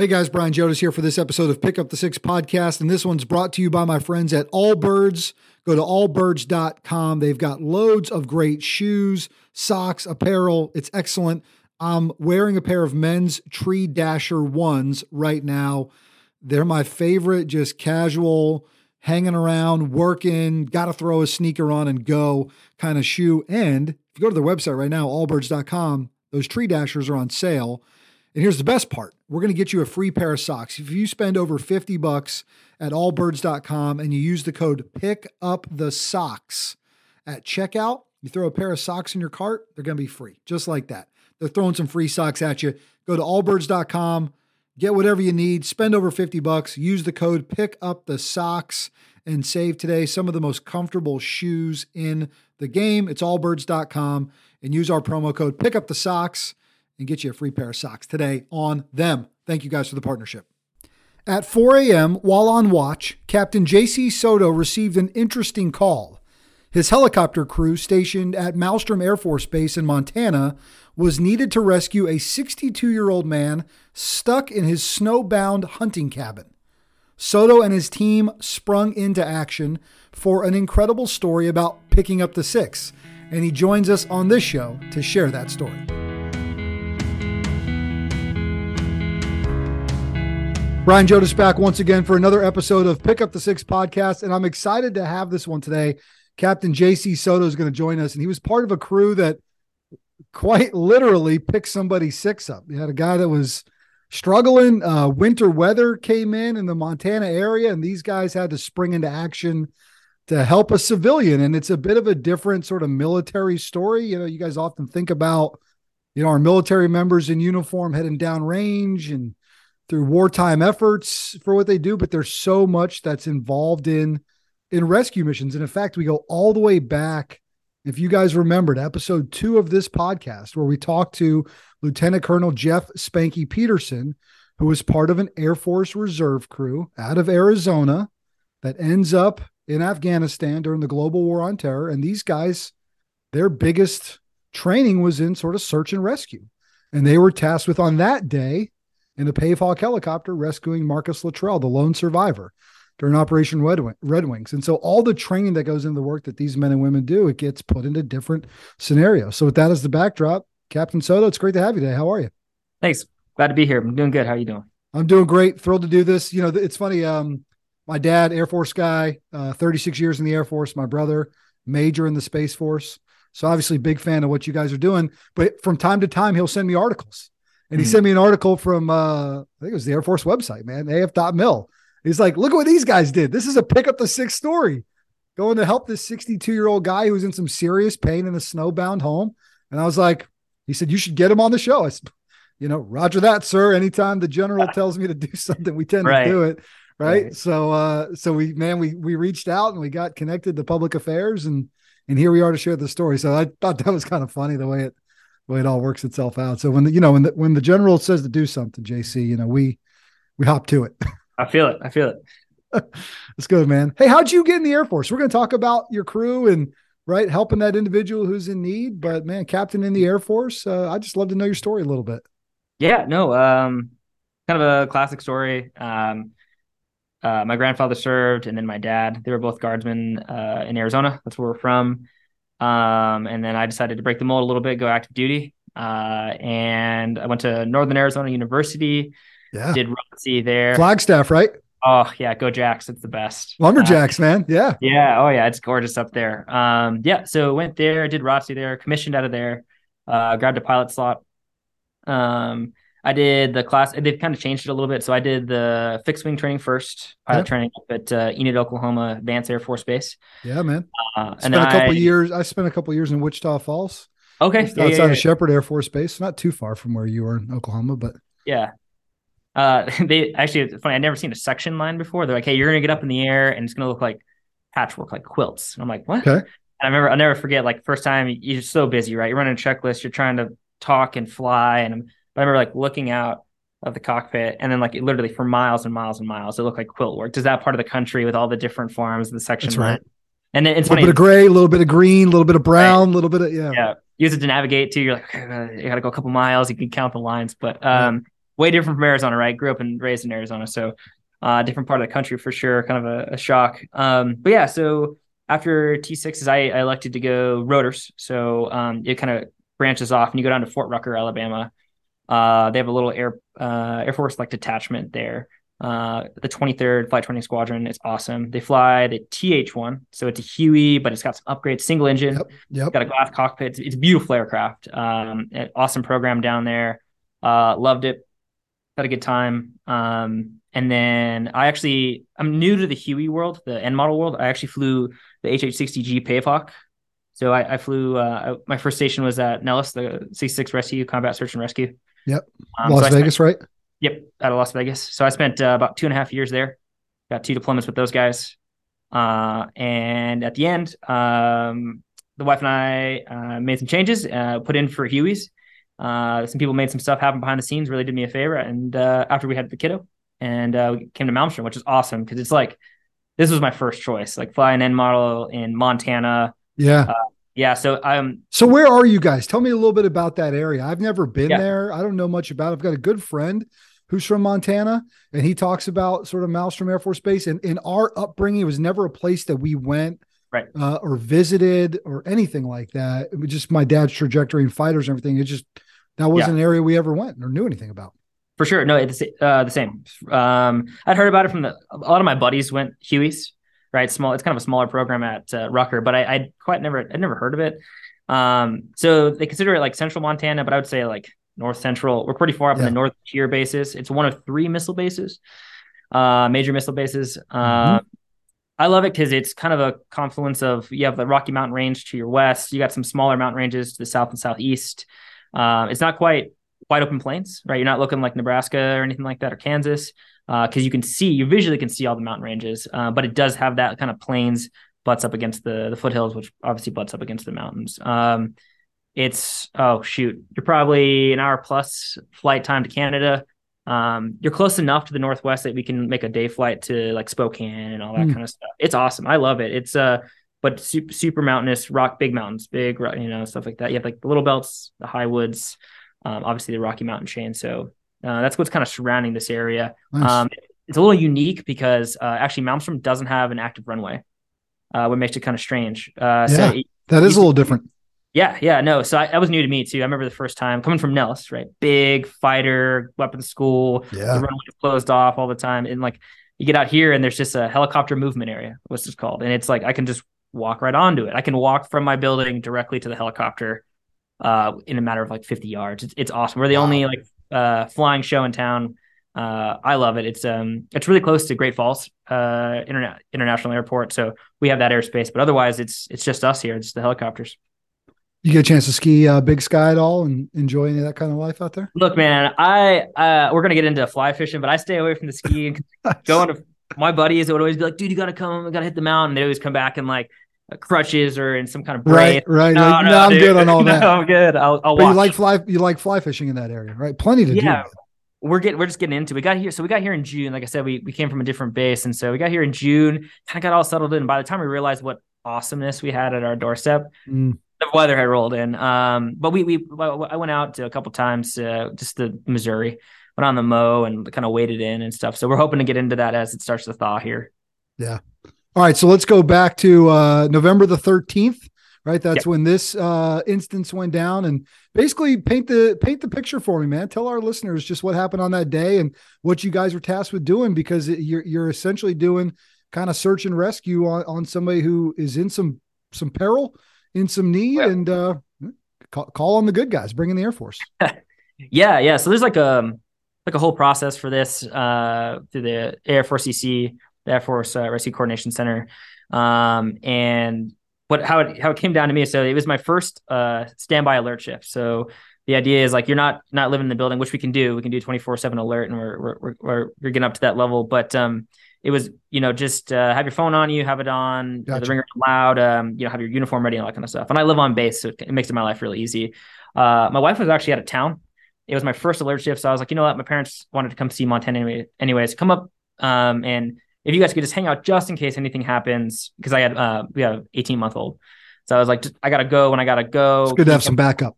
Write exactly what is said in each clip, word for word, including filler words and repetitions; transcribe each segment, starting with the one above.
Hey guys, Brian Jodis here for this episode of Pick Up the Six podcast, and this one's brought to you by my friends at Allbirds. Go to all birds dot com. They've got loads of great shoes, socks, apparel. It's excellent. I'm wearing a pair of men's Tree Dasher ones right now. They're my favorite, just casual, hanging around, working, got to throw a sneaker on and go kind of shoe. And if you go to their website right now, all birds dot com, those Tree Dashers are on sale. And here's the best part. We're going to get you a free pair of socks. If you spend over fifty bucks at all birds dot com and you use the code PICKUPTHESOCKS at checkout, you throw a pair of socks in your cart, they're going to be free, just like that. They're throwing some free socks at you. Go to all birds dot com, get whatever you need, spend over fifty bucks, use the code PICKUPTHESOCKS and save today some of the most comfortable shoes in the game. It's all birds dot com and use our promo code PICKUPTHESOCKS and get you a free pair of socks today on them. Thank you guys for the partnership. At four a.m., while on watch, Captain J C Soto received an interesting call. His helicopter crew stationed at Malmstrom Air Force Base in Montana was needed to rescue a sixty-two-year-old man stuck in his snowbound hunting cabin. Soto and his team sprung into action for an incredible story about picking up the six, and he joins us on this show to share that story. Brian Jodis back once again for another episode of Pick Up the Six podcast, and I'm excited to have this one today. Captain J C Soto is going to join us, and he was part of a crew that quite literally picked somebody's six up. You had a guy that was struggling. Uh, winter weather came in in the Montana area, and these guys had to spring into action to help a civilian, and it's a bit of a different sort of military story. You know, you guys often think about, you know, our military members in uniform heading downrange and through wartime efforts for what they do, but there's so much that's involved in, in rescue missions. And in fact, we go all the way back, if you guys remembered, episode two of this podcast, where we talked to Lieutenant Colonel Jeff Spanky Peterson, who was part of an Air Force Reserve crew out of Arizona that ends up in Afghanistan during the global war on terror. And these guys, their biggest training was in sort of search and rescue. And they were tasked with, on that day, in a Pave Hawk helicopter, rescuing Marcus Luttrell, the lone survivor, during Operation Red, Wing- Red Wings. And so all the training that goes into the work that these men and women do, it gets put into different scenarios. So with that as the backdrop, Captain Soto, it's great to have you today. How are you? Thanks. Glad to be here. I'm doing good. How are you doing? I'm doing great. Thrilled to do this. You know, it's funny. Um, my dad, Air Force guy, uh, thirty-six years in the Air Force. My brother, major in the Space Force. So obviously big fan of what you guys are doing. But from time to time, he'll send me articles. And he mm-hmm. sent me an article from, uh, I think it was the Air Force website, man, A F dot mil. He's like, look at what these guys did. This is a pick up the six story. Going to help this sixty-two-year-old guy who was in some serious pain in a snowbound home. And I was like, he said, you should get him on the show. I said, you know, roger that, sir. Anytime the general tells me to do something, we tend right. to do it. Right? right. So, uh, so we, man, we, we reached out and we got connected to public affairs, and, and here we are to share the story. So I thought that was kind of funny the way it, it all works itself out. So when the, you know, when the, when the general says to do something, J C, you know, we, we hop to it. I feel it. I feel it. That's good, man. Hey, how'd you get in the Air Force? We're going to talk about your crew and right. helping that individual who's in need, but man, captain in the Air Force. Uh, I just love to know your story a little bit. Yeah, no, um, kind of a classic story. Um, uh, my grandfather served, and then my dad, they were both guardsmen, uh, in Arizona. That's where we're from. Um, and then I decided to break the mold a little bit, go active duty. Uh, and I went to Northern Arizona University, yeah. did R O T C there. Flagstaff, right? Oh yeah. Go Jacks. It's the best. Lumberjacks, uh, man. Yeah. Yeah. Oh yeah. It's gorgeous up there. Um, yeah. So went there, did R O T C there, commissioned out of there, uh, grabbed a pilot slot. Um, I did the class, they've kind of changed it a little bit. So I did the fixed wing training first, pilot yeah. training up at uh, Enid, Oklahoma, Vance Air Force Base. Yeah, man. Uh, spent and a couple I, years. I spent a couple years in Wichita Falls. Okay. Just yeah, outside yeah, yeah. of Shepherd Air Force Base, not too far from where you were in Oklahoma, but yeah. Uh, they actually, it's funny. I'd never seen a section line before. They're like, hey, you're going to get up in the air and it's going to look like patchwork, like quilts. And I'm like, what? Okay. And I remember, I'll never forget, like first time you're so busy, right? You're running a checklist. You're trying to talk and fly. And I'm, I remember like looking out of the cockpit, and then like it literally for miles and miles and miles, it looked like quilt work. Does that part of the country with all the different farms and the section? That's right. And then it's a little funny. Bit of gray, a little bit of green, a little bit of brown, a right. little bit of, yeah. yeah. Use it to navigate too. You're like, okay, you got to go a couple miles. You can count the lines, but um, yeah. way different from Arizona, right? Grew up and raised in Arizona. So uh, different part of the country for sure. Kind of a, a shock. Um, but yeah, so after T sixes, I, I elected to go rotors. So um, it kind of branches off and you go down to Fort Rucker, Alabama. Uh, they have a little air uh, Air Force like detachment there. Uh, the twenty-third Flight Training Squadron. It's awesome. They fly the T H one. So it's a Huey, but it's got some upgrades, single engine, yep, yep. Got a glass cockpit. It's, it's a beautiful aircraft. Um, an awesome program down there. Uh, loved it. Had a good time. Um, and then I actually, I'm new to the Huey world, the end model world. I actually flew the H H sixty G Pave Hawk. So I, I flew, uh, I, my first station was at Nellis, the C six Rescue Combat Search and Rescue. Yep. Um, Las so Vegas, spent, right? Yep, out of Las Vegas. So I spent uh, about two and a half years there. Got two deployments with those guys. Uh, and at the end, um, the wife and I uh, made some changes, uh, put in for Hueys. Uh, some people made some stuff happen behind the scenes, really did me a favor. And uh, after we had the kiddo and uh, we came to Malmstrom, which is awesome because it's like, this was my first choice, like fly an end model in Montana. Yeah. Uh, Yeah. So um, so where are you guys? Tell me a little bit about that area. I've never been yeah. there. I don't know much about it. I've got a good friend who's from Montana, and he talks about sort of Malmstrom Air Force Base. And in our upbringing, it was never a place that we went right. uh, or visited or anything like that. It was just my dad's trajectory and fighters and everything. It just, that wasn't yeah. an area we ever went or knew anything about. For sure. No, it's uh, the same. Um, I'd heard about it from the, a lot of my buddies went Hueys. Right. Small. It's kind of a smaller program at uh, Rucker, but I I'd quite never, I'd never heard of it. Um, so they consider it like central Montana, but I would say like north central. We're pretty far up yeah. in the north tier bases. It's one of three missile bases, uh, major missile bases. Uh, mm-hmm. I love it because it's kind of a confluence of, you have the Rocky Mountain Range to your west. You got some smaller mountain ranges to the south and southeast. Uh, it's not quite wide open plains, right? You're not looking like Nebraska or anything like that, or Kansas. Because uh, you can see, you visually can see all the mountain ranges, uh, but it does have that kind of plains butts up against the, the foothills, which obviously butts up against the mountains. Um, it's, oh, shoot, you're probably an hour plus flight time to Canada. Um, you're close enough to the Northwest that we can make a day flight to like Spokane and all that mm. kind of stuff. It's awesome. I love it. It's, uh, but super, super mountainous, rock, big mountains, big, you know, stuff like that. You have like the little belts, the high woods, um, obviously the Rocky Mountain chain. So Uh, that's what's kind of surrounding this area. Nice. Um, it's a little unique because uh, actually Malmstrom doesn't have an active runway, uh, which makes it kind of strange. Uh, yeah, so it, that is a little different. Yeah, yeah, no. So I, that was new to me too. I remember the first time coming from Nellis, right? Big fighter, weapons school, yeah. the runway closed off all the time. And like you get out here and there's just a helicopter movement area, what's it's called. And it's like, I can just walk right onto it. I can walk from my building directly to the helicopter uh, in a matter of like fifty yards. It's, it's awesome. We're the wow. only like, uh, flying show in town. Uh, I love it. It's, um, it's really close to Great Falls, uh, interna- international airport. So we have that airspace, but otherwise it's, it's just us here. It's the helicopters. You get a chance to ski uh, Big Sky at all and enjoy any of that kind of life out there? Look, man, I, uh, we're going to get into fly fishing, but I stay away from the skiing. Going to my buddies that would always be like, dude, you got to come, I got to hit the mountain. They always come back and like, crutches or in some kind of braid. Right, right. No, no, no I'm dude. good on all that. No, I'm good. I'll, I'll watch. You like fly, you like fly fishing in that area, right? Plenty to yeah. do. Yeah, we're getting, we're just getting into. It. We got here, so we got here in June. Like I said, we we came from a different base, and so we got here in June. Kind of got all settled in. By the time we realized what awesomeness we had at our doorstep, mm. the weather had rolled in. Um, but we we I went out a couple times, uh, just the Missouri, went on the Mo and kind of waded in and stuff. So we're hoping to get into that as it starts to thaw here. Yeah. All right, so let's go back to uh, November the thirteenth, right? That's yep. when this uh, instance went down, and basically paint the paint the picture for me, man. Tell our listeners just what happened on that day and what you guys were tasked with doing, because you're you're essentially doing kind of search and rescue on, on somebody who is in some some peril, in some need, yep. and uh, call, call on the good guys, bring in the Air Force. yeah, yeah. So there's like a like a whole process for this uh, through the A F R C C. The Air Force uh, Rescue Coordination Center, um, and what how it how it came down to me. So it was my first uh, standby alert shift. So the idea is like you're not not living in the building, which we can do. We can do twenty-four seven alert, and we're we're we're, we're getting up to that level. But um, it was you know just uh, have your phone on you, have it on gotcha. The ringer loud, um, you know have your uniform ready and all that kind of stuff. And I live on base, so it, it makes my life really easy. Uh, my wife was actually out of town. It was my first alert shift, so I was like, you know what, my parents wanted to come see Montana anyway, anyways. Come up um, and. If you guys could just hang out just in case anything happens, because I had uh, we have eighteen month old, so I was like, I gotta go when I gotta go. It's good to have some backup,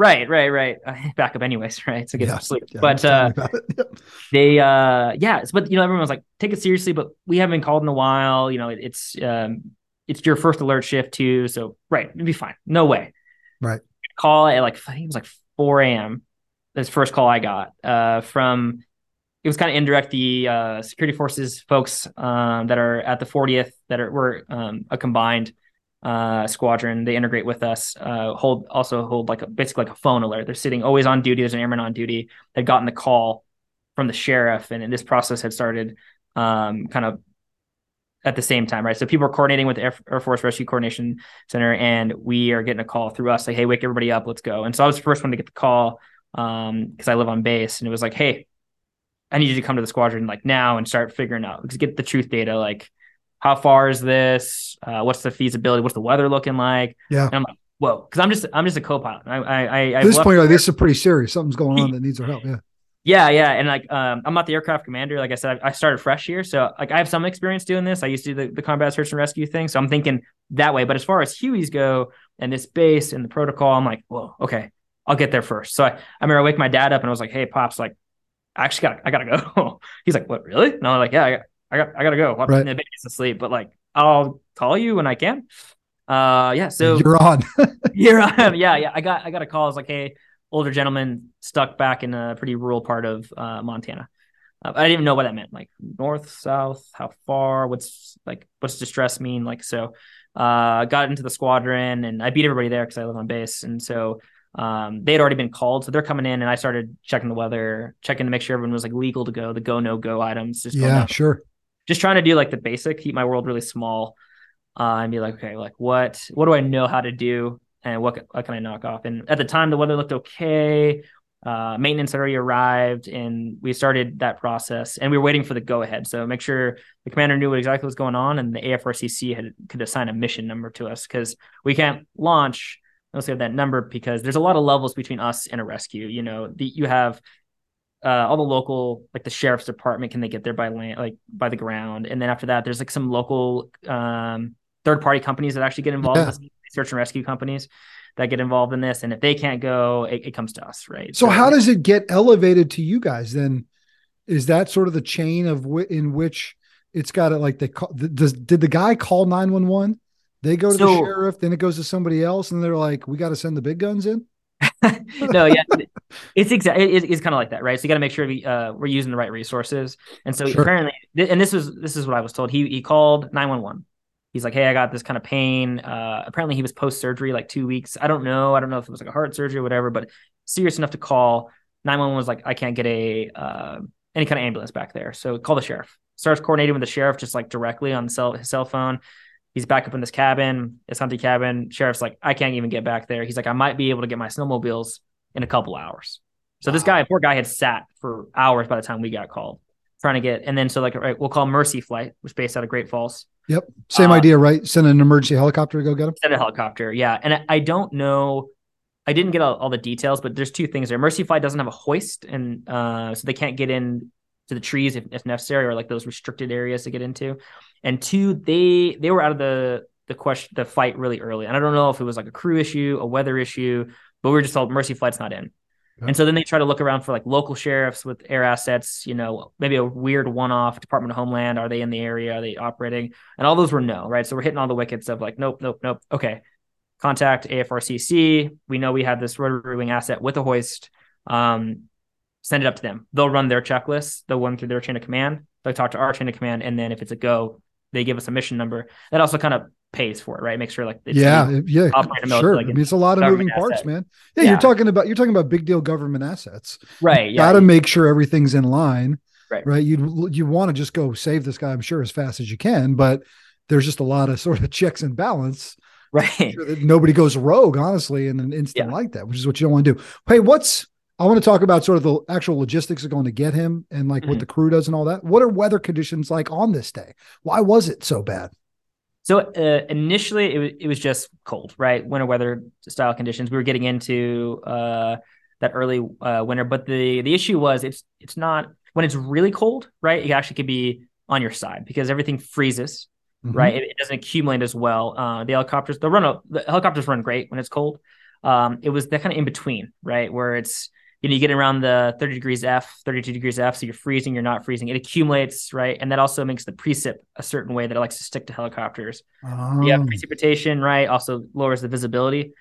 Right, right, right. Uh, back up anyways, right? So get yeah, some sleep. Yeah, but uh, yep. they, uh, yeah, but, you know, everyone was like, take it seriously, but we haven't been called in a while. You know, it, it's um, it's your first alert shift too. So, right, it'd be fine. No way. Right. Call at like, I think it was like four a.m. This first call I got uh, from, it was kind of indirect, the uh, security forces folks um, that are at the fortieth that are were um, a combined uh squadron. They integrate with us, uh hold also hold like a basically like a phone alert. They're sitting always on duty. There's an airman on duty that gotten the call from the sheriff, and, and this process had started um kind of at the same time, right? So people are coordinating with the Air, Air Force Rescue Coordination Center, and we are getting a call through us like, hey, wake everybody up, let's go. And so I was the first one to get the call um because I live on base, and it was like, hey, I need you to come to the squadron like now and start figuring out, let's get the truth data, like how far is this? Uh, what's the feasibility? What's the weather looking like? Yeah. And I'm like, whoa. Cause I'm just, I'm just a co-pilot. I, I, I, at this point, like, this is pretty serious. Something's going on that needs our help. Yeah. Yeah. Yeah. And like, um, I'm not the aircraft commander. Like I said, I, I started fresh here. So like I have some experience doing this. I used to do the, the combat search and rescue thing. So I'm thinking that way, but as far as Hueys go and this base and the protocol, I'm like, whoa, okay, I'll get there first. So I, I remember I wake my dad up and I was like, hey pops, like I actually got, I gotta go. He's like, what, really? And I'm like, yeah, I got, I got, I gotta go. I'm right. in the baby's asleep, but like, I'll call you when I can. Uh, yeah. So you're on. You're on. Yeah, yeah. I got, I got a call. It's like, hey, older gentleman stuck back in a pretty rural part of uh, Montana. Uh, I didn't even know what that meant. Like north, south, how far? What's like? What's distress mean? Like so. Uh, got into the squadron, and I beat everybody there because I live on base, and so um, they had already been called, so they're coming in, and I started checking the weather, checking to make sure everyone was like legal to go, the go no go items. Just yeah, out. Sure. Just trying to do like the basic, keep my world really small, uh, and be like, okay, like what, what do I know how to do, and what, what can I knock off? And at the time, the weather looked okay. Uh, maintenance already arrived, and we started that process, and we were waiting for the go ahead. So make sure the commander knew what exactly was going on, and the A F R C C had could assign a mission number to us, because we can't launch unless we have that number, because there's a lot of levels between us and a rescue. You know, the, you have. Uh, all the local, like the sheriff's department, can they get there by land, like by the ground? And then after that, there's like some local um, third party companies that actually get involved, yeah. search and rescue companies that get involved in this. And if they can't go, it, it comes to us, right? So, so how does it get elevated to you guys? Then is that sort of the chain of w- in which it's got it? Like they call, does did the guy call nine one one? They go to so, the sheriff, then it goes to somebody else, and they're like, we got to send the big guns in. No, yeah, it's exactly it, it's kind of like that, right? So you got to make sure we uh we're using the right resources, and so sure. apparently, th- and this was this is what I was told. He he called nine one one. He's like, hey, I got this kind of pain. Uh, apparently, he was post surgery, like two weeks. I don't know. I don't know if it was like a heart surgery or whatever, but serious enough to call nine one one. Was like, I can't get a uh, any kind of ambulance back there, so call the sheriff. Starts coordinating with the sheriff, just like directly on cell his cell phone. He's back up in this cabin, this hunting cabin. Sheriff's like, I can't even get back there. He's like, I might be able to get my snowmobiles in a couple hours. So wow. This guy, poor guy, had sat for hours by the time we got called, trying to get. And then so like, right, we'll call Mercy Flight, which is based out of Great Falls. Yep, same uh, idea, right? Send an emergency helicopter to go get him. Send a helicopter, yeah. And I, I don't know, I didn't get all, all the details, but there's two things there. Mercy Flight doesn't have a hoist, and uh, so they can't get in to the trees if, if necessary, or like those restricted areas to get into. And two, they they were out of the the question the fight really early, and I don't know if it was like a crew issue, a weather issue, but we were just told Mercy Flight's not in. Yeah. And so then they try to look around for like local sheriffs with air assets, you know, maybe a weird one-off Department of Homeland. Are they in the area? Are they operating? And all those were no, right? So we're hitting all the wickets of like, nope, nope, nope. Okay, contact A F R C C. We know we have this rotary wing asset with a hoist. Um, send it up to them. They'll run their checklist. They'll run through their chain of command. They'll talk to our chain of command. And then if it's a go, they give us a mission number. That also kind of pays for it, right? Make sure like, it's yeah, yeah, sure. Like I mean, it's a lot of moving parts, asset. man. Yeah, yeah. You're talking about, you're talking about big deal government assets, right? You yeah. Got to make sure everything's in line, right? Right. You, you want to just go save this guy, I'm sure, as fast as you can, but there's just a lot of sort of checks and balance, right? Sure that nobody goes rogue, honestly, in an instant yeah. like that, which is what you don't want to do. Hey, what's, I want to talk about sort of the actual logistics of going to get him and like mm-hmm. what the crew does and all that. What are weather conditions like on this day? Why was it so bad? So uh, initially it was, it was just cold, right? Winter weather style conditions. We were getting into uh, that early uh, winter, but the, the issue was it's, it's not when it's really cold, right? It actually could be on your side because everything freezes, mm-hmm. right? It, it doesn't accumulate as well. Uh, the helicopters, they'll run, the helicopters run great when it's cold. Um, it was that kind of in between, right? Where it's, you know, you get around the thirty degrees F, thirty-two degrees F. So you're freezing, you're not freezing. It accumulates, right? And that also makes the precip a certain way that it likes to stick to helicopters. Oh. You have precipitation, right? Also lowers the visibility.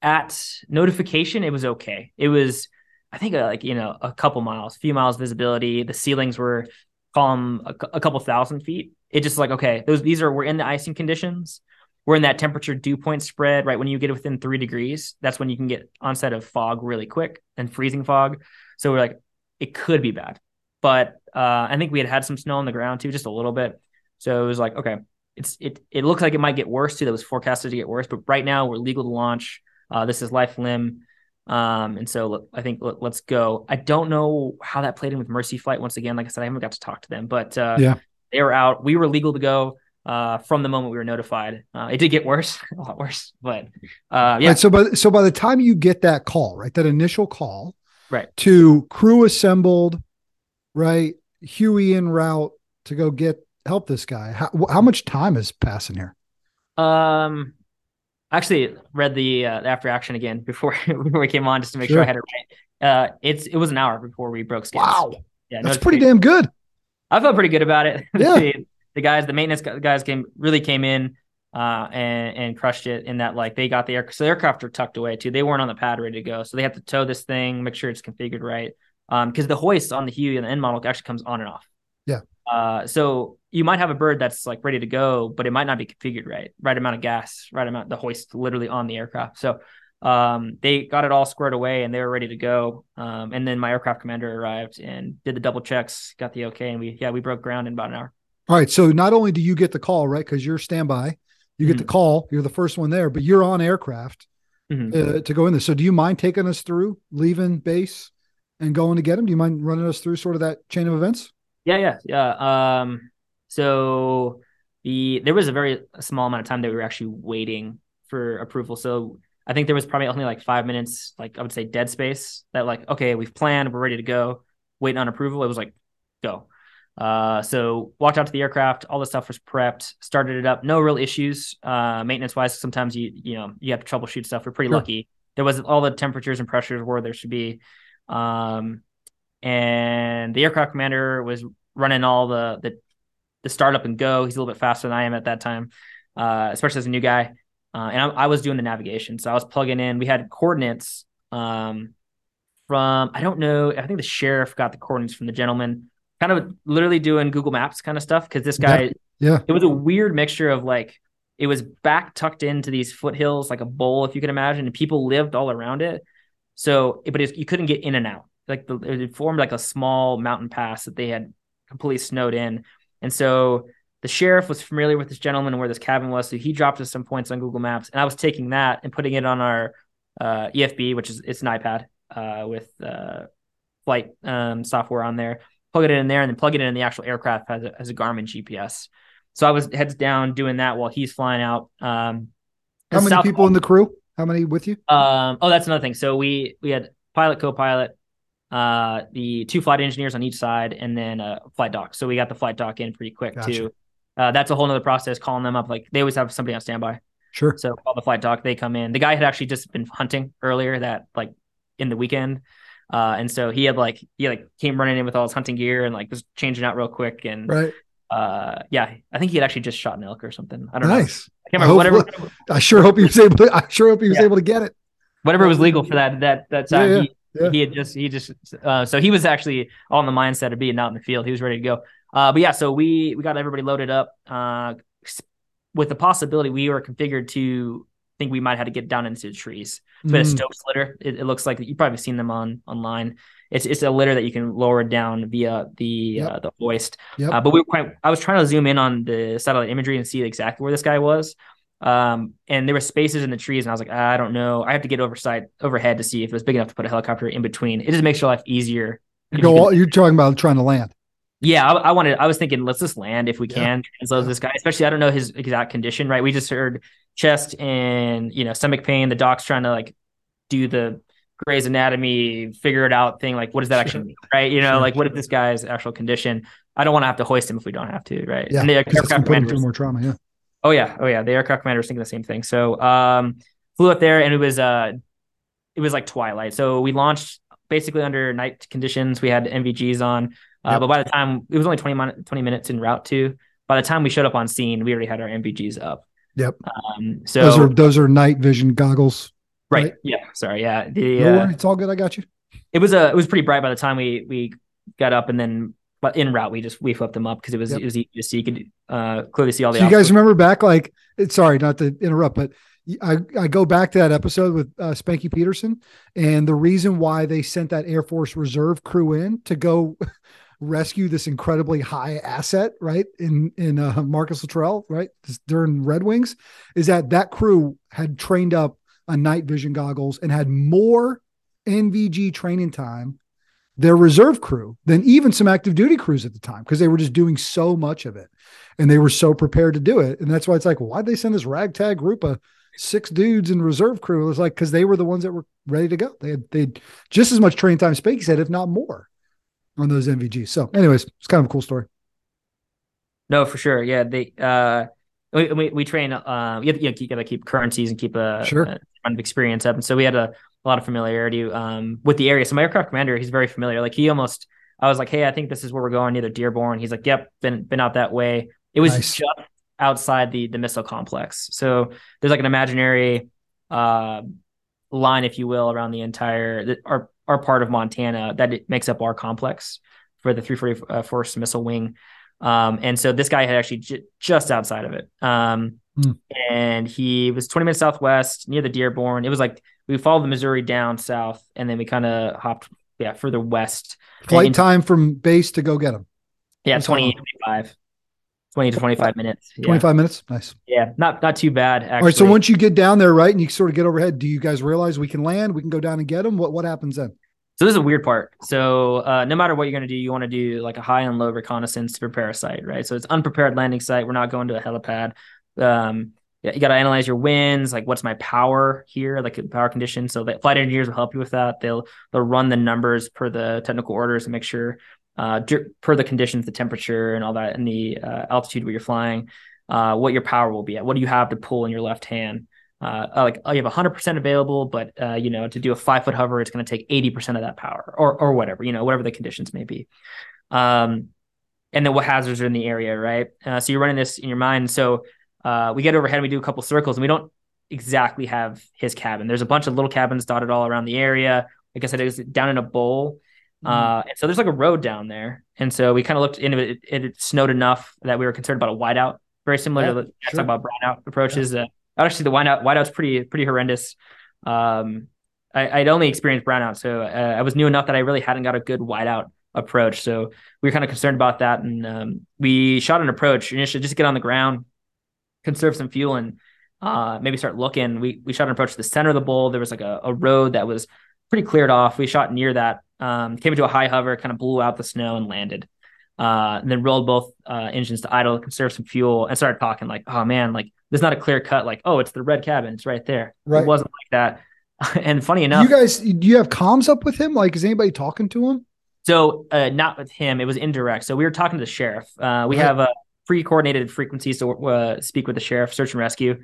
At notification, it was okay. It was, I think, uh, like, you know, a couple miles, few miles visibility. The ceilings were, call them a, a couple thousand feet. It just like, okay, those, these are, we're in the icing conditions. We're in that temperature dew point spread, right? When you get within three degrees, that's when you can get onset of fog really quick and freezing fog. So we're like, it could be bad. But uh, I think we had had some snow on the ground too, just a little bit. So it was like, okay, it's it it looks like it might get worse too. That was forecasted to get worse. But right now we're legal to launch. Uh, this is life limb. Um, and so look, I think look, let's go. I don't know how that played in with Mercy Flight. Once again, like I said, I haven't got to talk to them, but uh, yeah. They were out. We were legal to go. Uh, from the moment we were notified, uh, it did get worse, a lot worse, but, uh, yeah. Right, so by, so by the time you get that call, right, that initial call, right, to crew assembled, right, Huey en route to go get, help this guy. How, how much time is passing here? Um, I actually read the, uh, after action again before, before we came on, just to make sure, sure I had it right. Uh, it's, it was an hour before we broke scales. Wow. Yeah, that's pretty damn good. I felt pretty good about it. Yeah. The guys, the maintenance guys came really came in uh, and, and crushed it in that, like, they got the aircraft. So the aircraft are tucked away too. They weren't on the pad ready to go. So they have to tow this thing, make sure it's configured right. Um, Cause the hoist on the Huey and the end model actually comes on and off. Yeah. Uh, so you might have a bird that's like ready to go, but it might not be configured right. Right amount of gas, right amount, the hoist literally on the aircraft. So um, they got it all squared away and they were ready to go. Um, and then my aircraft commander arrived and did the double checks, got the okay. And we, yeah, we broke ground in about an hour. All right. So not only do you get the call, right? Because you're standby, you get mm-hmm. the call, you're the first one there, but you're on aircraft mm-hmm. uh, to go in there. So do you mind taking us through leaving base and going to get him? Do you mind running us through sort of that chain of events? Yeah, yeah, yeah. Um, so the there was a very small amount of time that we were actually waiting for approval. So I think there was probably only like five minutes, like I would say dead space that like, okay, we've planned, we're ready to go, waiting on approval. It was like, go. Uh, so walked out to the aircraft, all the stuff was prepped, started it up, no real issues, uh, maintenance wise. Sometimes you, you know, you have to troubleshoot stuff. We're pretty sure. lucky. There wasn't all the temperatures and pressures where there should be. Um, and the aircraft commander was running all the, the, the startup and go. He's a little bit faster than I am at that time. Uh, especially as a new guy. Uh, and I, I was doing the navigation. So I was plugging in, we had coordinates, um, from, I don't know, I think the sheriff got the coordinates from the gentleman. Kind of literally doing Google Maps kind of stuff because this guy, yeah, yeah, it was a weird mixture of like it was back tucked into these foothills like a bowl, if you can imagine, and people lived all around it. So, but it, you couldn't get in and out. Like the, it formed like a small mountain pass that they had completely snowed in, and so the sheriff was familiar with this gentleman and where this cabin was, so he dropped us some points on Google Maps, and I was taking that and putting it on our uh, E F B, which is it's an iPad uh, with uh, flight um, software on there. Plug it in there and then plug it in the actual aircraft as a, as a Garmin G P S. So I was heads down doing that while he's flying out. Um, How many South people Hall, in the crew? How many with you? Um, oh, that's another thing. So we, we had pilot, co-pilot, uh, the two flight engineers on each side, and then a flight doc. So we got the flight doc in pretty quick gotcha. too. Uh, that's a whole nother process, calling them up. Like they always have somebody on standby. Sure. So call the flight doc, they come in. The guy had actually just been hunting earlier that like in the weekend. Uh, and so he had like, he like came running in with all his hunting gear and like was changing out real quick. And right. uh, yeah, I think he had actually just shot an elk or something. I don't nice. know. I can't remember. I, hope, whatever, I sure hope he was able to, I sure hope he was yeah. able to get it. Whatever was legal for that, that, that time yeah, yeah, he, yeah. he had just, he just, uh, so he was actually on the mindset of being out in the field. He was ready to go. Uh, but yeah, so we, we got everybody loaded up, uh, with the possibility we were configured to, think we might have to get down into the trees. So mm. we had a Stokes litter. It, it looks like you've probably seen them on online. It's it's a litter that you can lower down via the yep. uh, the hoist. Yep. Uh, but we were quite. I was trying to zoom in on the satellite imagery and see exactly where this guy was. Um, and there were spaces in the trees, and I was like, I don't know. I have to get oversight overhead to see if it was big enough to put a helicopter in between. It just makes your life easier. You go. You can, you're talking about trying to land. Yeah, I, I wanted. I was thinking, let's just land if we yeah. can. As well as this guy, especially I don't know his exact condition. Right, we just heard chest and you know stomach pain. The doc's trying to like do the Grey's Anatomy, figure it out thing. Like, what does that actually mean? Right, you know, sure, like sure. what is this guy's actual condition? I don't want to have to hoist him if we don't have to. Right. Yeah. And the aircraft commander more trauma. Yeah. Oh yeah. Oh yeah. The aircraft commander was thinking the same thing. So um, flew up there and it was uh, it was like twilight. So we launched basically under night conditions. We had M V Gs on, uh, yep. but by the time it was only twenty, twenty minutes in route to, by the time we showed up on scene, we already had our M V Gs up. Yep. Um, so those are, those are night vision goggles. Right. right? Yeah. Sorry. Yeah. The, no worries, uh, it's all good. I got you. It was a, it was pretty bright by the time we, we got up, and then, but in route, we just, we flipped them up because it was, yep. it was easy to see. You could uh, clearly see all the, so you guys remember back, like, sorry, not to interrupt, but I, I go back to that episode with uh, Spanky Peterson, and the reason why they sent that Air Force Reserve crew in to go rescue this incredibly high asset, right, in in uh, Marcus Luttrell, right, during Red Wings, is that that crew had trained up on night vision goggles and had more M V G training time, their reserve crew, than even some active duty crews at the time, because they were just doing so much of it and they were so prepared to do it. And that's why it's like, well, why'd they send this ragtag group of six dudes in reserve crew? It was like, because they were the ones that were ready to go. They had they'd just as much training time, Spanky said, if not more, on those M V Gs. So anyways, it's kind of a cool story. No, for sure. Yeah. They, uh, we, we, we train, uh, you, you, you gotta keep currencies and keep a, sure. a kind of experience up. And so we had a, a lot of familiarity um, with the area. So my aircraft commander, he's very familiar. Like he almost, I was like, hey, I think this is where we're going, near Dearborn. He's like, yep, been been out that way. It was nice. Just outside the the missile complex. So there's like an imaginary uh, line, if you will, around the entire, our, our part of Montana that it makes up our complex for the three forty-fourth Missile Wing. Um, and so this guy had actually j- just outside of it. Um, mm. And he was twenty minutes southwest near the Dearborn. It was like, we followed the Missouri down south, and then we kind of hopped, yeah, further west. Flight into, time from base to go get them. Yeah, twenty, twenty-five, twenty to twenty-five minutes. Yeah. twenty-five minutes, nice. Yeah, not not too bad, actually. All right, so once you get down there, right, and you sort of get overhead, do you guys realize we can land, we can go down and get them? What what happens then? So this is a weird part. So uh, no matter what you're going to do, you want to do like a high and low reconnaissance to prepare a site, right? So it's unprepared landing site. We're not going to a helipad. Um You got to analyze your winds, like what's my power here, like power condition. So the flight engineers will help you with that. They'll they'll run the numbers per the technical orders and make sure uh, per the conditions, the temperature and all that, and the uh, altitude where you're flying, uh, what your power will be at. What do you have to pull in your left hand? Uh, like you have one hundred percent available, but uh, you know, to do a five foot hover, it's going to take eighty percent of that power, or or whatever, you know, whatever the conditions may be. Um, and then what hazards are in the area, right? Uh, so you're running this in your mind. So Uh, we get overhead and we do a couple circles, and we don't exactly have his cabin. There's a bunch of little cabins dotted all around the area. Like I said, it was down in a bowl. Mm-hmm. Uh, and so there's like a road down there. And so we kind of looked into it. It, it snowed enough that we were concerned about a whiteout, very similar yeah, to the, sure. talk about brownout approaches. Yeah. Uh, actually, the whiteout, whiteout's pretty, pretty horrendous. Um, I, I'd only experienced brownout. So uh, I was new enough that I really hadn't got a good whiteout approach. So we were kind of concerned about that. And um, we shot an approach initially just to get on the ground, conserve some fuel, and uh, maybe start looking. We we shot an approach to the center of the bowl. There was like a, a road that was pretty cleared off. We shot near that, um, came into a high hover, kind of blew out the snow and landed. Uh, and then rolled both uh, engines to idle, conserve some fuel, and started talking like, oh man, like there's not a clear cut. Like, oh, it's the red cabin. It's right there. Right. It wasn't like that. And funny enough, you guys, do you have comms up with him? Like, is anybody talking to him? So uh, not with him. It was indirect. So we were talking to the sheriff. Uh, we right. have a, pre-coordinated frequencies to uh, speak with the sheriff, search and rescue.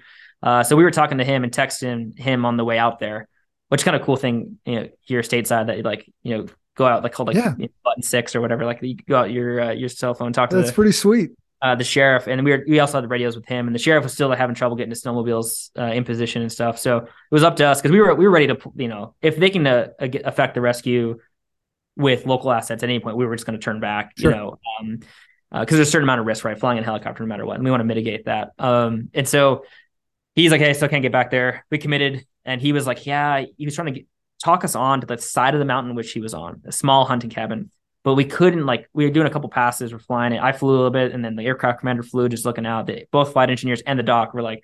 Uh, so we were talking to him and texting him on the way out there, which is kind of cool thing, you know, here stateside, that you like, you know, go out like called like yeah. you know, button six or whatever, like you go out your uh, your cell phone, talk to that's the, pretty sweet uh, the sheriff, and we were, we also had the radios with him, and the sheriff was still like, having trouble getting his snowmobiles uh, in position and stuff. So it was up to us because we were we were ready to, you know, if they can uh, affect the rescue with local assets at any point, we were just going to turn back, sure. you know. Um, because uh, there's a certain amount of risk, right? Flying in a helicopter, no matter what. And we want to mitigate that. Um, and so he's like, hey, I still can't get back there. We committed. And he was like, yeah, he was trying to get, talk us on to the side of the mountain, which he was on, a small hunting cabin. But we couldn't, like, we were doing a couple passes. We're flying it. I flew a little bit. And then the aircraft commander flew, just looking out. They, both flight engineers and the doc were like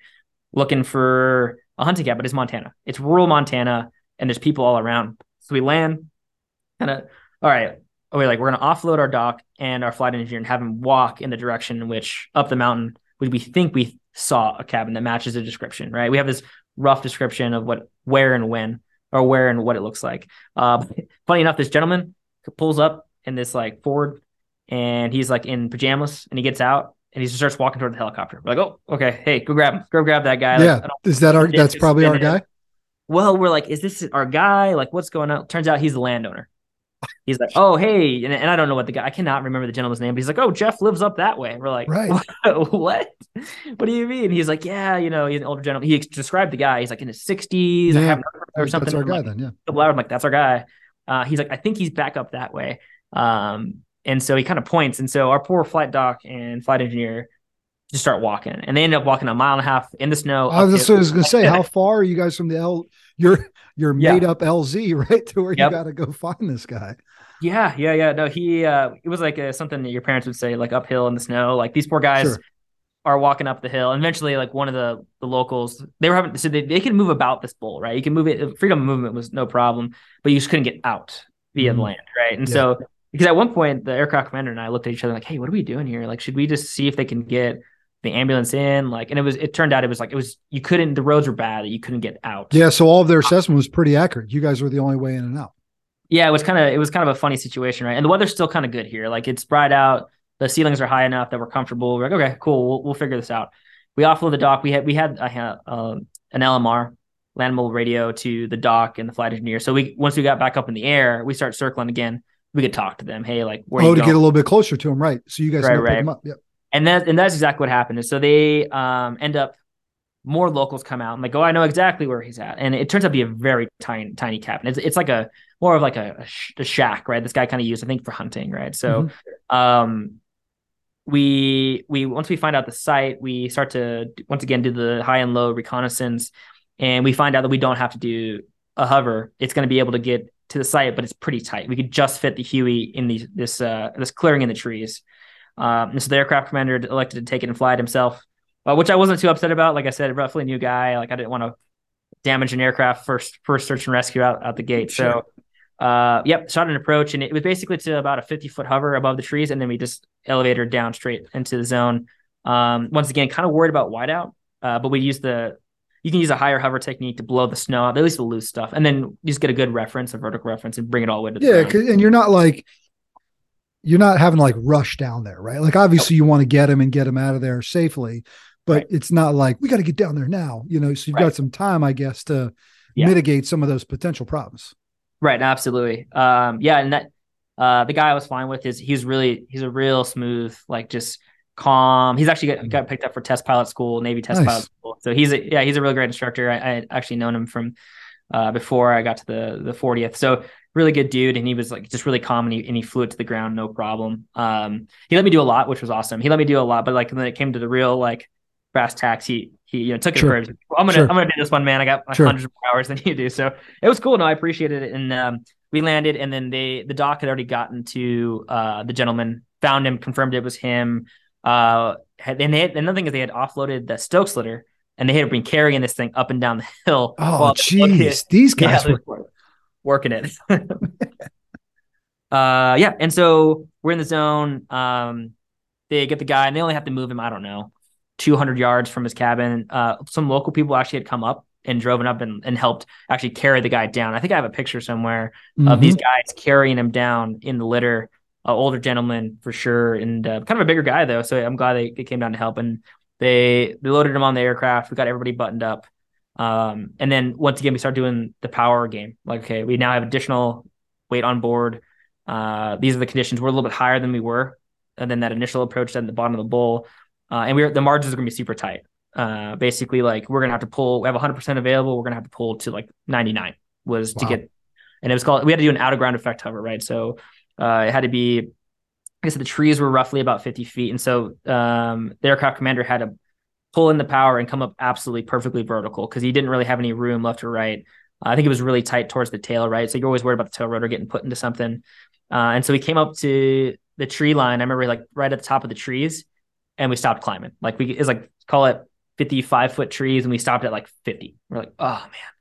looking for a hunting cabin. It's Montana. It's rural Montana. And there's people all around. So we land. Kind of, all right. We're like, we're going to offload our doc and our flight engineer and have him walk in the direction in which up the mountain, we, we think we saw a cabin that matches the description, right? We have this rough description of what, where and when, or where and what it looks like. Uh, funny enough, this gentleman pulls up in this like Ford, and he's like in pajamas, and he gets out and he just starts walking toward the helicopter. We're like, oh, okay. Hey, go grab him. Go grab that guy. Yeah. Like, is that our, that's probably our guy. well, we're like, is this our guy? Like, what's going on? Turns out he's the landowner. He's like, oh, hey. And, and I don't know what the guy, I cannot remember the gentleman's name, but he's like, oh, Jeff lives up that way. And we're like, right. what? what? What do you mean? He's like, yeah, you know, he's an older gentleman. He described the guy. He's like in his sixties. Yeah, I haven't heard or something. That's our I'm guy like, then, yeah. I'm like, that's our guy. Uh, he's like, I think he's back up that way. Um, and so he kind of points. And so our poor flight doc and flight engineer just start walking. And they end up walking a mile and a half in the snow. I was, to, was going to say, how far are you guys from the L? You're you're made yeah. up L Z, right? To where yep. you got to go find this guy. Yeah, yeah, yeah. No, he, uh, it was like a, something that your parents would say, like uphill in the snow. Like these poor guys sure. are walking up the hill. And eventually, like one of the, the locals, they were having, so they, they could move about this bowl, right? You can move it. Freedom of movement was no problem, but you just couldn't get out via mm-hmm. land, right? And yeah. so, because at one point, the aircraft commander and I looked at each other like, hey, what are we doing here? Like, should we just see if they can get the ambulance in, like, and it was, it turned out it was like, it was, you couldn't, the roads were bad. You couldn't get out. Yeah. So all of their assessment was pretty accurate. You guys were the only way in and out. Yeah. It was kind of, it was kind of a funny situation. Right. And the weather's still kind of good here. Like it's bright out. The ceilings are high enough that we're comfortable. We're like, okay, cool. We'll, we'll figure this out. We offload the dock. We had, we had a, uh, an L M R, land mobile radio, to the dock and the flight engineer. So we, once we got back up in the air, we start circling again. We could talk to them. Hey, like, where oh, you to going? Get a little bit closer to them. Right. So you guys right, right. pick them up. Yep. And that, and that's exactly what happened. And so they um, end up, more locals come out and like, oh, I know exactly where he's at. And it turns out to be a very tiny, tiny cabin. It's, it's like a, more of like a, a, sh- a shack, right? This guy kind of used, I think, for hunting, right? So mm-hmm. um, we, we, once we find out the site, we start to, once again, do the high and low reconnaissance. And we find out that we don't have to do a hover. It's going to be able to get to the site, but it's pretty tight. We could just fit the Huey in the, this, uh, this clearing in the trees. Um, and so the aircraft commander elected to take it and fly it himself, uh, which I wasn't too upset about. Like I said, roughly new guy. Like I didn't want to damage an aircraft first, first search and rescue out, out the gate. Sure. So, uh, yep, shot an approach, and it was basically to about a fifty foot hover above the trees. And then we just elevated down straight into the zone. Um, once again, kind of worried about wideout, uh, but we used the, you can use a higher hover technique to blow the snow out, at least the loose stuff. And then you just get a good reference, a vertical reference, and bring it all the way to the ground. Yeah. And you're not like, you're not having to like rush down there, right? Like obviously you want to get him and get him out of there safely, but right. it's not like we got to get down there now, you know? So you've right. got some time, I guess, to yeah. mitigate some of those potential problems. Right. Absolutely. Um, yeah. And that, uh, the guy I was flying with is, he's really, he's a real smooth, like just calm. He's actually got, got picked up for test pilot school, Navy test nice. Pilot school. So he's a, yeah, he's a really great instructor. I, I had actually known him from, uh, before I got to the, the fortieth. So really good dude. And he was like, just really calm, and he, and he flew it to the ground. No problem. Um, he let me do a lot, which was awesome. He let me do a lot, but like, when it came to the real, like brass tacks, he, he, you know, took it sure. for his, I'm going to, sure. I'm going to do this one, man. I got like sure. hundreds of hours than you do. So it was cool. No, I appreciated it. And, um, we landed, and then they, the doc had already gotten to, uh, the gentleman, found him, confirmed it was him. Uh, had, and they had, another thing is they had offloaded the Stokes litter, and they had been carrying this thing up and down the hill. Oh, jeez. These guys yeah, were working it. uh, yeah. And so we're in the zone. Um, they get the guy, and they only have to move him, I don't know, two hundred yards from his cabin. Uh, some local people actually had come up and drove him up and, and helped actually carry the guy down. I think I have a picture somewhere mm-hmm. of these guys carrying him down in the litter, uh, older gentleman for sure. And uh, kind of a bigger guy though. So I'm glad they, they came down to help. And They they loaded him on the aircraft. We got everybody buttoned up. Um, and then once again, we start doing the power game. Like, okay, we now have additional weight on board. Uh, these are the conditions. We're a little bit higher than we were. And then that initial approach then the bottom of the bowl. Uh, and we were, the margins are going to be super tight. Uh, basically, like we're going to have to pull. We have one hundred percent available. We're going to have to pull to like ninety-nine was wow. to get. And it was called, we had to do an out of ground effect hover, right? So uh, it had to be, I guess the trees were roughly about fifty feet. And so um, the aircraft commander had to pull in the power and come up absolutely perfectly vertical because he didn't really have any room left or right. Uh, I think it was really tight towards the tail, right? So you're always worried about the tail rotor getting put into something. Uh, and so we came up to the tree line. I remember like right at the top of the trees, and we stopped climbing. Like we is like, call it fifty-five foot trees. And we stopped at like fifty. We're like, oh man.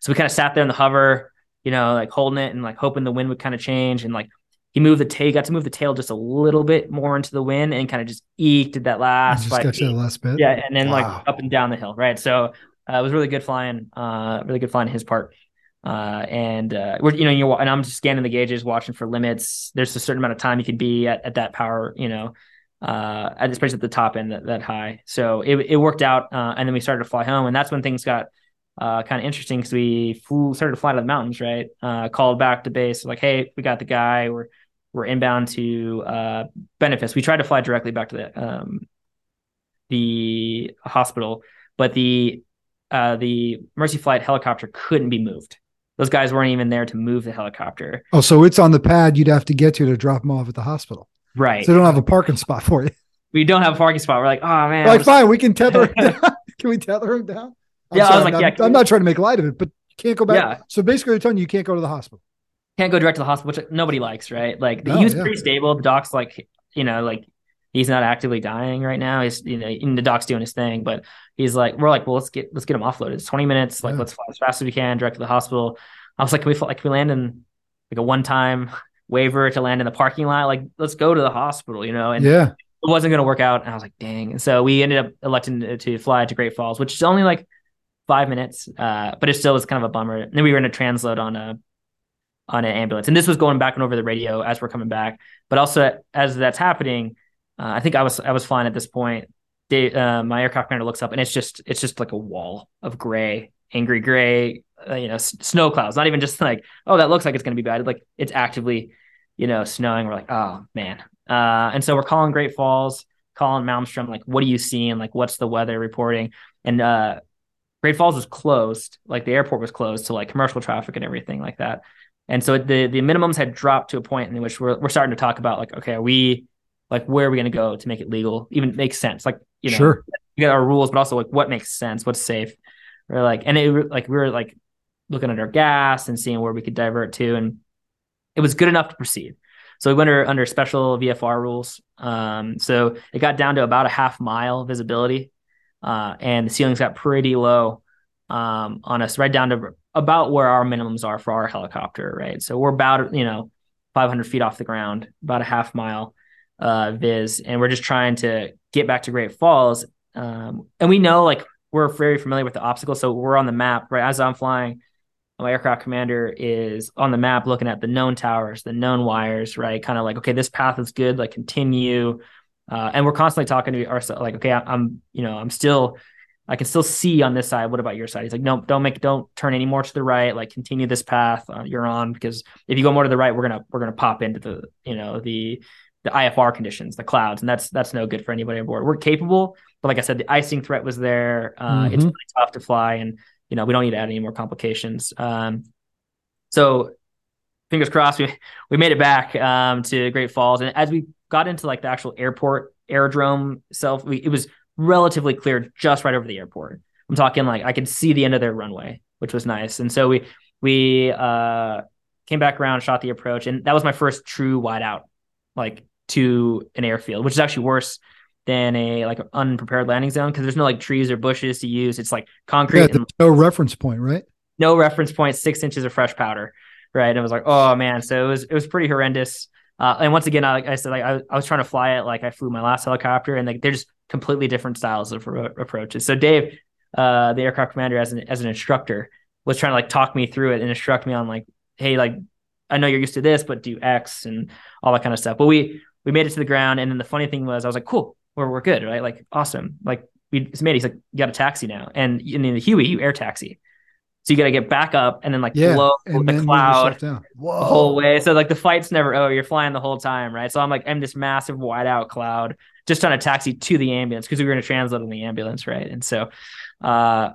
So we kind of sat there in the hover, you know, like holding it and like hoping the wind would kind of change. And like, He moved the tail, got to move the tail just a little bit more into the wind, and kind of just eked at that last, just got to the last bit. Yeah, and then wow. like up and down the hill, right? So uh, it was really good flying, uh, really good flying his part. Uh, and uh, we're, you know, you're and I'm just scanning the gauges, watching for limits. There's a certain amount of time you can be at, at that power, you know, uh, especially at the top end that, that high. So it it worked out, uh, and then we started to fly home, and that's when things got uh, kind of interesting because we flew, started to fly to the mountains, right? Uh, called back to base, like, hey, we got the guy. We're we're inbound to uh, Benefis. We tried to fly directly back to the um, the hospital, but the uh, the Mercy Flight helicopter couldn't be moved. Those guys weren't even there to move the helicopter. Oh, so it's on the pad you'd have to get to to drop them off at the hospital. Right. So they don't have a parking spot for you. We don't have a parking spot. We're like, oh, man. We're like, just... fine, we can tether him down. Can we tether him down? I'm yeah, sorry, I was like, I'm, yeah, I'm we... not trying to make light of it, but you can't go back. Yeah. So basically, they're telling you you can't go to the hospital. Can't go direct to the hospital, which nobody likes, right? Like, no, he was yeah. pretty stable. The doc's like, you know, like, he's not actively dying right now. He's, you know, and the doc's doing his thing, but he's like, we're like, well, let's get, let's get him offloaded. It's twenty minutes. Like, yeah. let's fly as fast as we can, direct to the hospital. I was like, can we fly, like, can we land in like a one-time waiver to land in the parking lot? Like, let's go to the hospital, you know? And yeah. it wasn't going to work out. And I was like, dang. And so we ended up electing to fly to Great Falls, which is only like five minutes, uh, but it still was kind of a bummer. And then we were in a transload on a, on an ambulance. And this was going back and over the radio as we're coming back. But also as that's happening, uh, I think I was, I was flying at this point. They, uh, my aircraft commander looks up and it's just, it's just like a wall of gray, angry gray, uh, you know, s- snow clouds, not even just like, oh, that looks like it's going to be bad. Like, it's actively, you know, snowing. We're like, oh man. Uh, and so we're calling Great Falls, calling Malmstrom, like, what are you seeing? Like, what's the weather reporting? And, uh, Great Falls was closed. Like, the airport was closed to like commercial traffic and everything like that. And so the the minimums had dropped to a point in which we're we're starting to talk about, like, okay, are we, like, where are we going to go to make it legal, even make sense? Like, you know, sure. we got our rules, but also like what makes sense, what's safe. We're like, and it, like, we were like looking at our gas and seeing where we could divert to, and it was good enough to proceed. So we went under, under special V F R rules. Um, so it got down to about a half mile visibility, uh, and the ceilings got pretty low um, on us, right down to about where our minimums are for our helicopter, right? So we're about, you know, five hundred feet off the ground, about a half mile uh, viz, and we're just trying to get back to Great Falls. Um, and we know, like, we're very familiar with the obstacle, so we're on the map, right? As I'm flying, my aircraft commander is on the map looking at the known towers, the known wires, right? Kind of like, okay, this path is good, like, continue. Uh, and we're constantly talking to ourselves, like, okay, I'm, you know, I'm still... I can still see on this side. What about your side? He's like, no, don't make, don't turn any more to the right. Like, continue this path uh, you're on, because if you go more to the right, we're gonna, we're gonna pop into the, you know, the, the I F R conditions, the clouds, and that's, that's no good for anybody on board. We're capable, but like I said, the icing threat was there. Uh, mm-hmm. It's really tough to fly, and you know, we don't need to add any more complications. Um, so, fingers crossed, we we made it back um, to Great Falls, and as we got into like the actual airport aerodrome itself, we, it was relatively clear just right over the airport. I'm talking like I could see the end of their runway, which was nice. And so we we uh came back around, shot the approach, and that was my first true wide out, like, to an airfield, which is actually worse than a like an unprepared landing zone, because there's no like trees or bushes to use. It's like concrete. Yeah, and no reference point, right? No reference point, six inches of fresh powder, right? And it was like, oh man. So it was it was pretty horrendous. Uh, and once again, I, I said, like, I, I was trying to fly it like I flew my last helicopter, and like they're just completely different styles of ro- approaches. So Dave, uh, the aircraft commander, as an as an instructor, was trying to like talk me through it and instruct me on like, hey, like, I know you're used to this, but do X and all that kind of stuff. But we we made it to the ground, and then the funny thing was, I was like, cool, we're we're good, right? Like, awesome, like we just made it. He's like, you got a taxi now, and in the Huey, you air taxi. So you got to get back up and then like yeah, blow the cloud the whole way. So like the flight's never over. You're flying the whole time, right? So I'm like, I'm this massive wide out cloud just on a taxi to the ambulance, because we were in a transload in the ambulance, right? And so uh,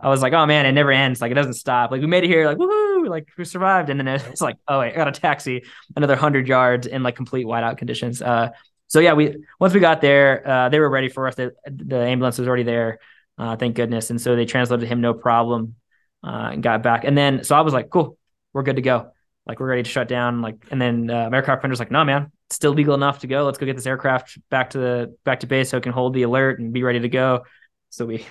I was like, oh man, it never ends. Like, it doesn't stop. Like, we made it here, like, woohoo, like, we survived. And then it's like, oh wait, I got a taxi, another one hundred yards in like complete wide out conditions. Uh, so yeah, we once we got there, uh, they were ready for us. They, the ambulance was already there, uh, thank goodness. And so they transloaded him, no problem. Uh, and got back, and then so I was like, cool, we're good to go, like, we're ready to shut down, like. And then uh, my aircraft commander's like, no man, it's still legal enough to go, let's go get this aircraft back to the back to base so it can hold the alert and be ready to go. So we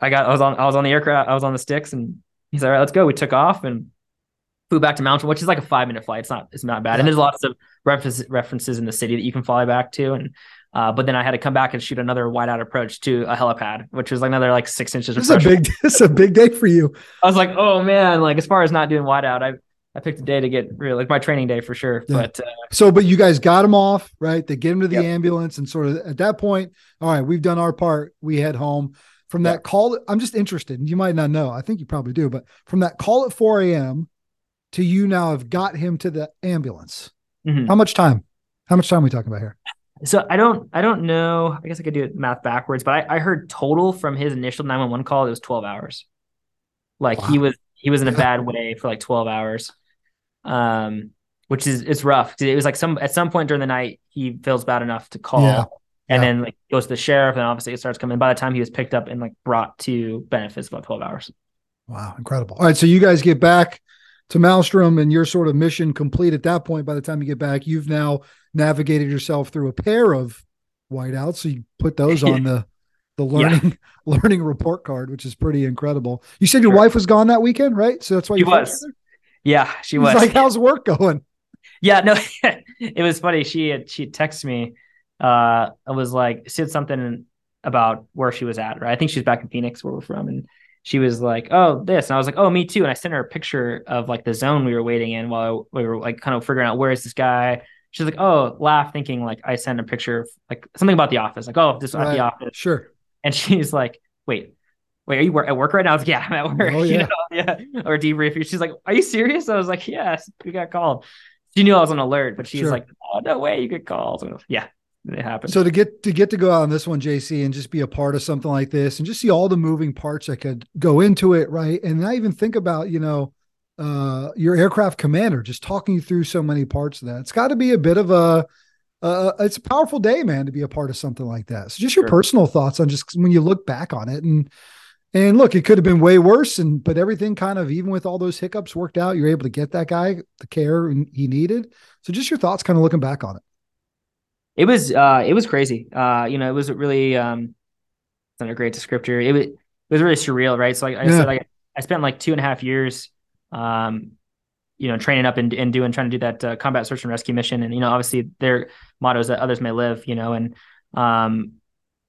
I got I was on I was on the aircraft I was on the sticks, and he's like, all right, let's go. We took off and flew back to Mountain, which is like a five minute flight. It's not it's not bad, and there's lots of references in the city that you can fly back to. And Uh, but then I had to come back and shoot another wideout approach to a helipad, which was another like six inches. This is a big, this a big day for you. I was like, oh man, like, as far as not doing wideout, I I picked a day to get real, like my training day for sure. Yeah. But uh, so, but you guys got him off, right? They get him to the yep. ambulance, and sort of at that point, all right, we've done our part. We head home. from that yeah. call. I'm just interested, and you might not know. I think you probably do, but from that call at four a.m. to you now have got him to the ambulance. Mm-hmm. How much time? How much time are we talking about here? So I don't, I don't know. I guess I could do it math backwards, but I, I heard total from his initial nine one one call, it was twelve hours. Like wow. he was, he was in a bad way for like twelve hours. Um, which is, it's rough. It was like some, at some point during the night, he feels bad enough to call yeah. and yeah. then like goes to the sheriff, and obviously it starts coming. By the time he was picked up and like brought to Benefis, about twelve hours. Wow. Incredible. All right. So you guys get back to Malmstrom and your sort of mission complete at that point. By the time you get back, you've now navigated yourself through a pair of whiteouts. So you put those on the, the learning, yeah. learning report card, which is pretty incredible. You said your sure. wife was gone that weekend, right? So that's why she you was. Yeah, she was. was like, how's work going? Yeah, no, it was funny. She had, she texted me. Uh, I was like, said something about where she was at, right? I think she's back in Phoenix where we're from. And she was like, oh, this. And I was like, oh, me too. And I sent her a picture of like the zone we were waiting in while we were like kind of figuring out where is this guy. She's like, oh, laugh, thinking like I sent a picture of like something about the office. Like, oh, this right. at the office. Sure. And she's like, wait, wait, are you at work right now? I was like, yeah, I'm at work. Oh, yeah. You know? Yeah. Or debrief. She's like, are you serious? I was like, yes, we got called. She knew I was on alert, but she's sure. like, oh, no way you get called. So, yeah. It happened. So to get to get to go out on this one, J C, and just be a part of something like this and just see all the moving parts that could go into it, right? And I even think about, you know, uh, your aircraft commander just talking you through so many parts of that. It's got to be a bit of a, uh, it's a powerful day, man, to be a part of something like that. So just your sure. personal thoughts on just when you look back on it, and and look, it could have been way worse, and but everything kind of, even with all those hiccups, worked out. You're able to get that guy the care he needed. So just your thoughts kind of looking back on it. It was, uh, it was crazy. Uh, you know, it was really, um, it's not a great descriptor. It was, it was really surreal. Right. So like I yeah. said, like, I spent like two and a half years, um, you know, training up and, and doing, trying to do that uh, combat search and rescue mission. And, you know, obviously their motto is that others may live, you know, and, um,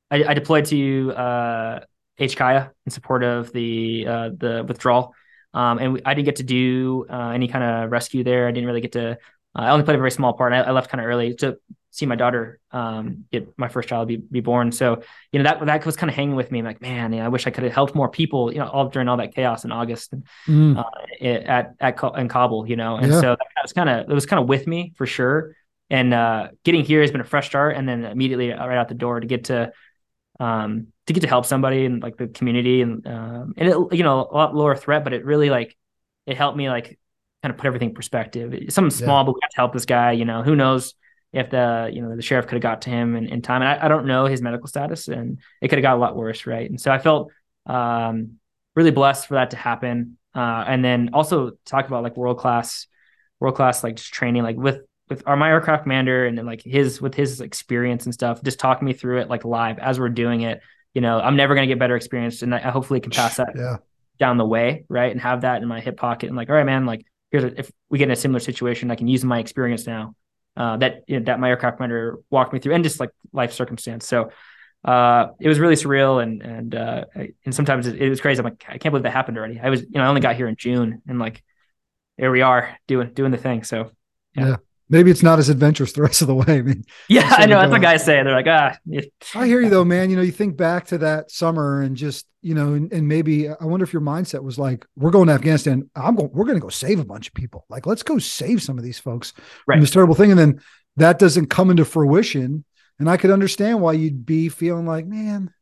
I, I deployed to, uh, H C I A in support of the, uh, the withdrawal. Um, and we, I didn't get to do, uh, any kind of rescue there. I didn't really get to, uh, I only played a very small part. I, I left kind of early to see my daughter, um, get my first child be, be born. So, you know, that, that was kind of hanging with me. I'm like, man, you know, I wish I could have helped more people, you know, all during all that chaos in August and, mm. uh, it, at, at, in Kabul, you know? And yeah. so that was kind of, it was kind of with me for sure. And, uh, getting here has been a fresh start. And then immediately right out the door to get to, um, to get to help somebody and like the community and, um, and it, you know, a lot lower threat, but it really like, it helped me like kind of put everything in perspective. It's something small, yeah. but we have to help this guy, you know, who knows if the, you know, the sheriff could have got to him in, in time. And I, I don't know his medical status, and it could have got a lot worse. Right. And so I felt, um, really blessed for that to happen. Uh, and then also talk about like world-class, world-class, like just training, like with, with our, my aircraft commander and then like his, with his experience and stuff, just talking me through it, like live as we're doing it, you know, I'm never going to get better experience, and I hopefully can pass that yeah. down the way. Right. And have that in my hip pocket. And like, all right, man, like here's a, if we get in a similar situation, I can use my experience now. Uh, that you know, that my aircraft commander walked me through, and just like life circumstance. So uh, it was really surreal, and and uh, and sometimes it, it was crazy. I'm like, I can't believe that happened already. I was, you know, I only got here in June, and like here we are doing doing the thing. So yeah, yeah. Maybe it's not as adventurous the rest of the way. I mean, yeah, I know. That's what guys say. They're like, ah. I hear you though, man. You know, you think back to that summer, and just you know, and, and maybe I wonder if your mindset was like, we're going to Afghanistan. I'm going. We're going to go save a bunch of people. Like, let's go save some of these folks right. from this terrible thing. And then that doesn't come into fruition. And I could understand why you'd be feeling like, man,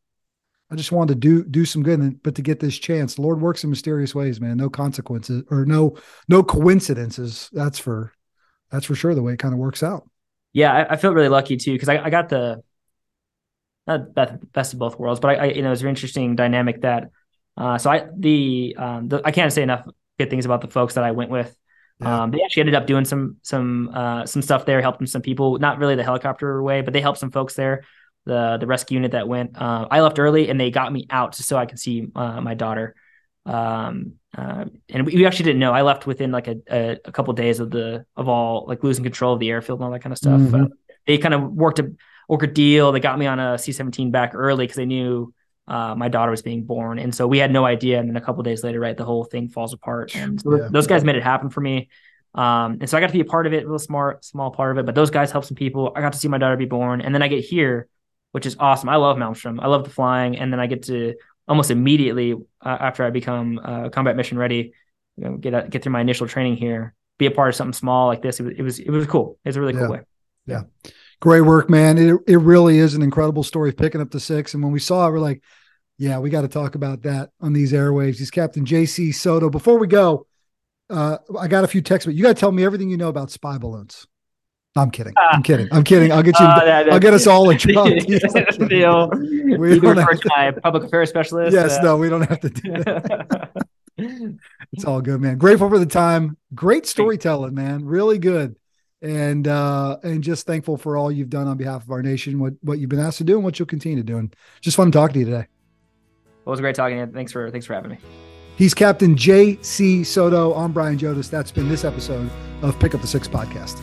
I just wanted to do do some good. And, but to get this chance, the Lord works in mysterious ways, man. No consequences or no no coincidences. That's for. That's for sure the way it kind of works out. Yeah, I, I feel really lucky too, because I, I got the not the best of both worlds, but I, I you know, it's an interesting dynamic that uh, so I the um the, I can't say enough good things about the folks that I went with. Yeah. Um, they actually ended up doing some some uh, some stuff there, helping some people, not really the helicopter way, but they helped some folks there. The the rescue unit that went. Uh, I left early, and they got me out just so I could see uh, my daughter. Um, uh, and we, we actually didn't know. I left within like a, a, a couple of days of the, of all like losing control of the airfield and all that kind of stuff. Mm-hmm. Uh, they kind of worked a, worked a deal. They got me on a C seventeen back early, cause they knew, uh, my daughter was being born. And so we had no idea. And then a couple of days later, right. The whole thing falls apart, and so yeah. those guys made it happen for me. Um, and so I got to be a part of it, a little smart, small part of it, but those guys helped some people. I got to see my daughter be born, and then I get here, which is awesome. I love Malmstrom. I love the flying. And then I get to almost immediately uh, after I become uh, combat mission ready, you know, get uh, get through my initial training here, be a part of something small like this. It was it was, it was cool. It's a really cool yeah. way. Yeah. Great work, man. It it really is an incredible story of picking up the six. And when we saw it, we're like, yeah, we got to talk about that on these airwaves. He's Captain J C. Soto. Before we go, uh, I got a few texts, but you got to tell me everything you know about spy balloons. I'm kidding. I'm kidding. I'm kidding. I'll get you. Uh, that, I'll get us all in trouble. We don't have to, my public affairs specialist. Yes, uh, no, we don't have to do that. It's all good, man. Grateful for the time. Great storytelling, man. Really good. And uh, and just thankful for all you've done on behalf of our nation, what what you've been asked to do, and what you'll continue doing. Just fun talking to you today. Well, it was great talking to you. Thanks for thanks for having me. He's Captain J C. Soto. I'm Brian Jodis. That's been this episode of Pick Up the Six Podcast.